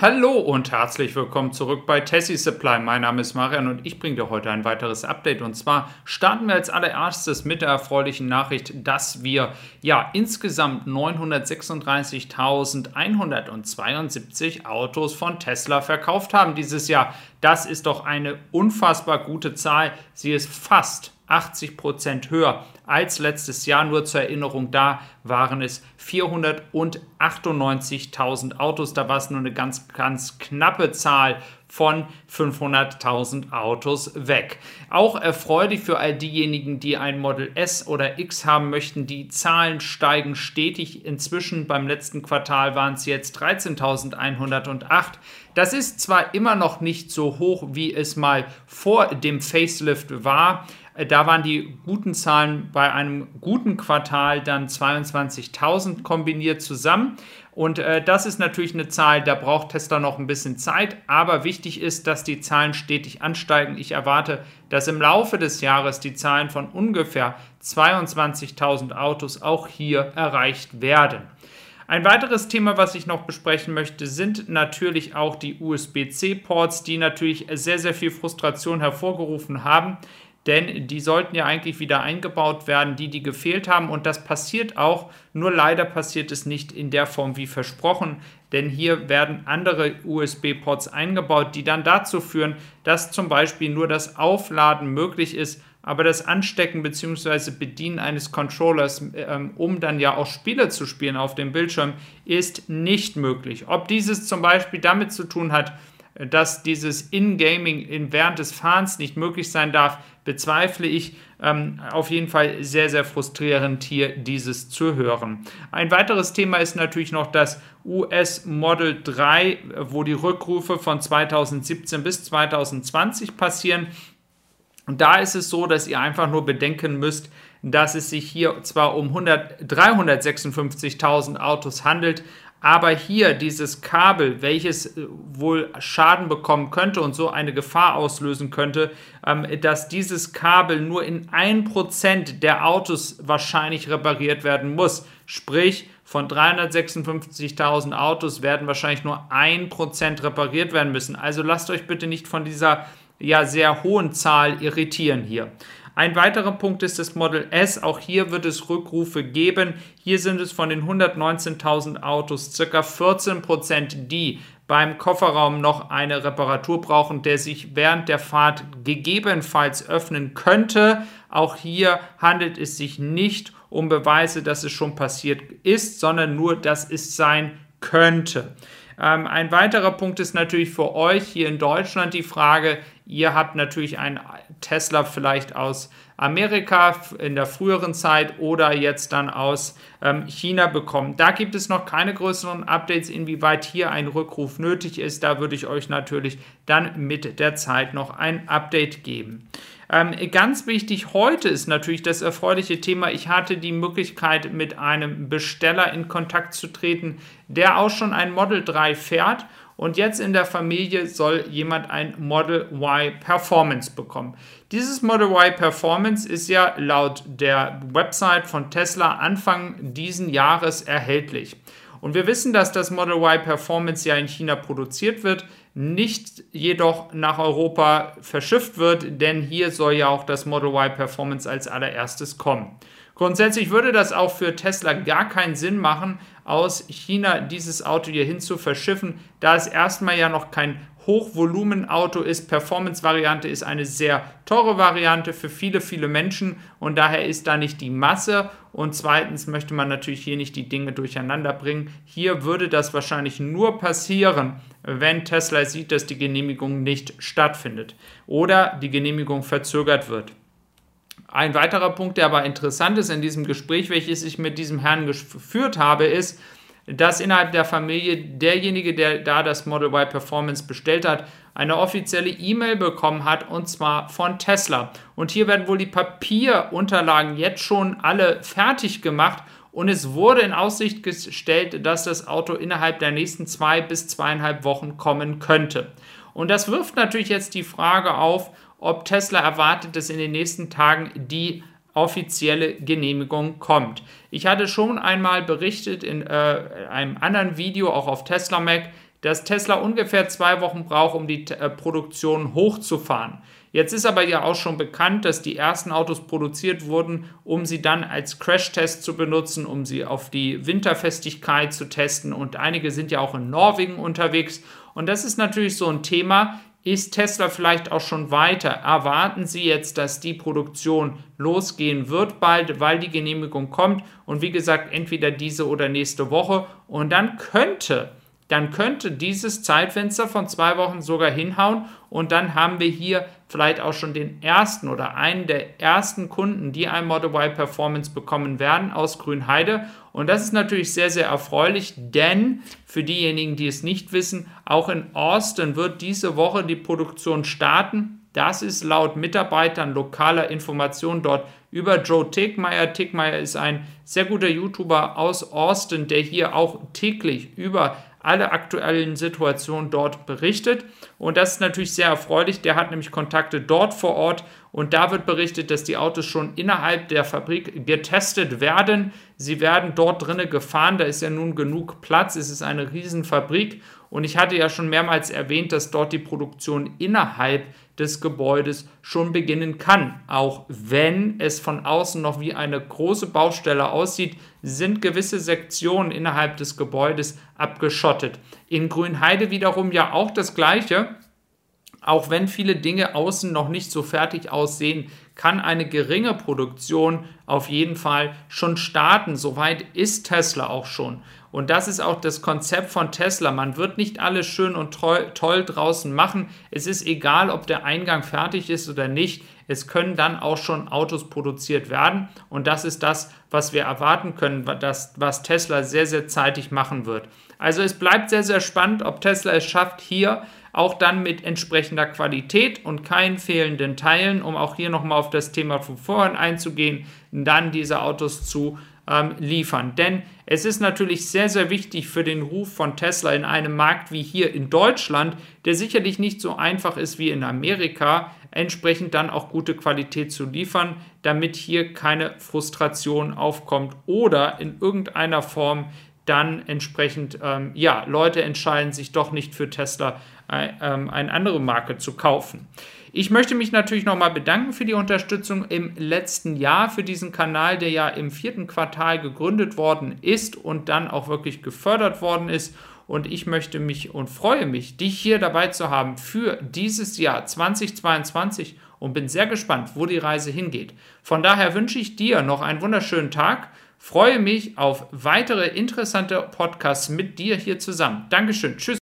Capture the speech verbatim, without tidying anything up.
Hallo und herzlich willkommen zurück bei Tessi-Supply. Mein Name ist Marian und ich bringe dir heute ein weiteres Update. Und zwar starten wir als allererstes mit der erfreulichen Nachricht, dass wir ja insgesamt neunhundertsechsunddreißigtausendeinhundertzweiundsiebzig Autos von Tesla verkauft haben dieses Jahr. Das ist doch eine unfassbar gute Zahl. Sie ist fast achtzig Prozent höher als letztes Jahr. Nur zur Erinnerung, da waren es vierhundertachtundneunzigtausend Autos. Da war es nur eine ganz, ganz knappe Zahl von fünfhunderttausend Autos weg. Auch erfreulich für all diejenigen, die ein Model S oder X haben möchten. Die Zahlen steigen stetig. Inzwischen beim letzten Quartal waren es jetzt dreizehntausendeinhundertacht. Das ist zwar immer noch nicht so hoch, wie es mal vor dem Facelift war. Da waren die guten Zahlen bei einem guten Quartal dann zweiundzwanzigtausend kombiniert zusammen. Und äh, das ist natürlich eine Zahl, da braucht Tesla noch ein bisschen Zeit. Aber wichtig ist, dass die Zahlen stetig ansteigen. Ich erwarte, dass im Laufe des Jahres die Zahlen von ungefähr zweiundzwanzigtausend Autos auch hier erreicht werden. Ein weiteres Thema, was ich noch besprechen möchte, sind natürlich auch die U S B C Ports, die natürlich sehr, sehr viel Frustration hervorgerufen haben. Denn die sollten ja eigentlich wieder eingebaut werden, die, die gefehlt haben. Und das passiert auch, nur leider passiert es nicht in der Form wie versprochen. Denn hier werden andere U S B Ports eingebaut, die dann dazu führen, dass zum Beispiel nur das Aufladen möglich ist, aber das Anstecken bzw. Bedienen eines Controllers, ähm, um dann ja auch Spiele zu spielen auf dem Bildschirm, ist nicht möglich. Ob dieses zum Beispiel damit zu tun hat, dass dieses In-Gaming während des Fahrens nicht möglich sein darf, bezweifle ich. Ähm, auf jeden Fall sehr, sehr frustrierend, hier dieses zu hören. Ein weiteres Thema ist natürlich noch das U S Model drei, wo die Rückrufe von zweitausendsiebzehn bis zweitausendzwanzig passieren. Und da ist es so, dass ihr einfach nur bedenken müsst, dass es sich hier zwar um dreihundertsechsundfünfzigtausend Autos handelt, aber hier dieses Kabel, welches wohl Schaden bekommen könnte und so eine Gefahr auslösen könnte, dass dieses Kabel nur in ein Prozent der Autos wahrscheinlich repariert werden muss. Sprich, von dreihundertsechsundfünfzigtausend Autos werden wahrscheinlich nur ein Prozent repariert werden müssen. Also lasst euch bitte nicht von dieser ja sehr hohen Zahl irritieren hier. Ein weiterer Punkt ist das Model S. Auch hier wird es Rückrufe geben. Hier sind es von den hundertneunzehntausend Autos ca. vierzehn Prozent, die beim Kofferraum noch eine Reparatur brauchen, der sich während der Fahrt gegebenenfalls öffnen könnte. Auch hier handelt es sich nicht um Beweise, dass es schon passiert ist, sondern nur, dass es sein könnte. Ein weiterer Punkt ist natürlich für euch hier in Deutschland die Frage, ihr habt natürlich einen Tesla vielleicht aus Amerika in der früheren Zeit oder jetzt dann aus China bekommen. Da gibt es noch keine größeren Updates, inwieweit hier ein Rückruf nötig ist. Da würde ich euch natürlich dann mit der Zeit noch ein Update geben. Ähm, ganz wichtig heute ist natürlich das erfreuliche Thema. Ich hatte die Möglichkeit, mit einem Besteller in Kontakt zu treten, der auch schon ein Model drei fährt. Und jetzt in der Familie soll jemand ein Model Y Performance bekommen. Dieses Model Y Performance ist ja laut der Website von Tesla Anfang diesen Jahres erhältlich. Und wir wissen, dass das Model Y Performance ja in China produziert wird, nicht jedoch nach Europa verschifft wird, denn hier soll ja auch das Model Y Performance als allererstes kommen. Grundsätzlich würde das auch für Tesla gar keinen Sinn machen, aus China dieses Auto hierhin zu verschiffen, da es erstmal ja noch kein Hochvolumenauto ist. Performance-Variante ist eine sehr teure Variante für viele, viele Menschen und daher ist da nicht die Masse. Und zweitens möchte man natürlich hier nicht die Dinge durcheinander bringen. Hier würde das wahrscheinlich nur passieren, wenn Tesla sieht, dass die Genehmigung nicht stattfindet oder die Genehmigung verzögert wird. Ein weiterer Punkt, der aber interessant ist in diesem Gespräch, welches ich mit diesem Herrn geführt habe, ist, dass innerhalb der Familie derjenige, der da das Model Y Performance bestellt hat, eine offizielle E-Mail bekommen hat, und zwar von Tesla. Und hier werden wohl die Papierunterlagen jetzt schon alle fertig gemacht und es wurde in Aussicht gestellt, dass das Auto innerhalb der nächsten zwei bis zweieinhalb Wochen kommen könnte. Und das wirft natürlich jetzt die Frage auf, ob Tesla erwartet, dass in den nächsten Tagen die offizielle Genehmigung kommt. Ich hatte schon einmal berichtet in äh, einem anderen Video, auch auf Tesla Mac, dass Tesla ungefähr zwei Wochen braucht, um die äh, Produktion hochzufahren. Jetzt ist aber ja auch schon bekannt, dass die ersten Autos produziert wurden, um sie dann als Crashtest zu benutzen, um sie auf die Winterfestigkeit zu testen. Und einige sind ja auch in Norwegen unterwegs. Und das ist natürlich so ein Thema. Ist Tesla vielleicht auch schon weiter? Erwarten Sie jetzt, dass die Produktion losgehen wird bald, weil die Genehmigung kommt. Und wie gesagt, entweder diese oder nächste Woche. Und dann könnte... dann könnte dieses Zeitfenster von zwei Wochen sogar hinhauen und dann haben wir hier vielleicht auch schon den ersten oder einen der ersten Kunden, die ein Model Y Performance bekommen werden aus Grünheide. Und das ist natürlich sehr, sehr erfreulich, denn für diejenigen, die es nicht wissen, auch in Austin wird diese Woche die Produktion starten. Das ist laut Mitarbeitern lokaler Information dort über Joe Tickmeyer. Tickmeyer ist ein sehr guter YouTuber aus Austin, der hier auch täglich über alle aktuellen Situationen dort berichtet. Und das ist natürlich sehr erfreulich. Der hat nämlich Kontakte dort vor Ort. Und da wird berichtet, dass die Autos schon innerhalb der Fabrik getestet werden. Sie werden dort drinnen gefahren. Da ist ja nun genug Platz. Es ist eine Riesenfabrik. Und ich hatte ja schon mehrmals erwähnt, dass dort die Produktion innerhalb des Gebäudes schon beginnen kann. Auch wenn es von außen noch wie eine große Baustelle aussieht, sind gewisse Sektionen innerhalb des Gebäudes abgeschottet. In Grünheide wiederum ja auch das Gleiche. Auch wenn viele Dinge außen noch nicht so fertig aussehen, kann eine geringe Produktion auf jeden Fall schon starten. Soweit ist Tesla auch schon. Und das ist auch das Konzept von Tesla. Man wird nicht alles schön und toll draußen machen. Es ist egal, ob der Eingang fertig ist oder nicht. Es können dann auch schon Autos produziert werden. Und das ist das, was wir erwarten können, das, was Tesla sehr, sehr zeitig machen wird. Also es bleibt sehr, sehr spannend, ob Tesla es schafft, hier auch dann mit entsprechender Qualität und keinen fehlenden Teilen, um auch hier nochmal auf das Thema von vorhin einzugehen, dann diese Autos zu ähm, liefern. Denn es ist natürlich sehr, sehr wichtig für den Ruf von Tesla in einem Markt wie hier in Deutschland, der sicherlich nicht so einfach ist wie in Amerika, entsprechend dann auch gute Qualität zu liefern, damit hier keine Frustration aufkommt oder in irgendeiner Form dann entsprechend, ähm, ja, Leute entscheiden sich doch nicht für Tesla, äh, ähm, eine andere Marke zu kaufen. Ich möchte mich natürlich nochmal bedanken für die Unterstützung im letzten Jahr für diesen Kanal, der ja im vierten Quartal gegründet worden ist und dann auch wirklich gefördert worden ist. Und ich möchte mich und freue mich, dich hier dabei zu haben für dieses Jahr zweitausendzweiundzwanzig und bin sehr gespannt, wo die Reise hingeht. Von daher wünsche ich dir noch einen wunderschönen Tag. Freue mich auf weitere interessante Podcasts mit dir hier zusammen. Dankeschön. Tschüss.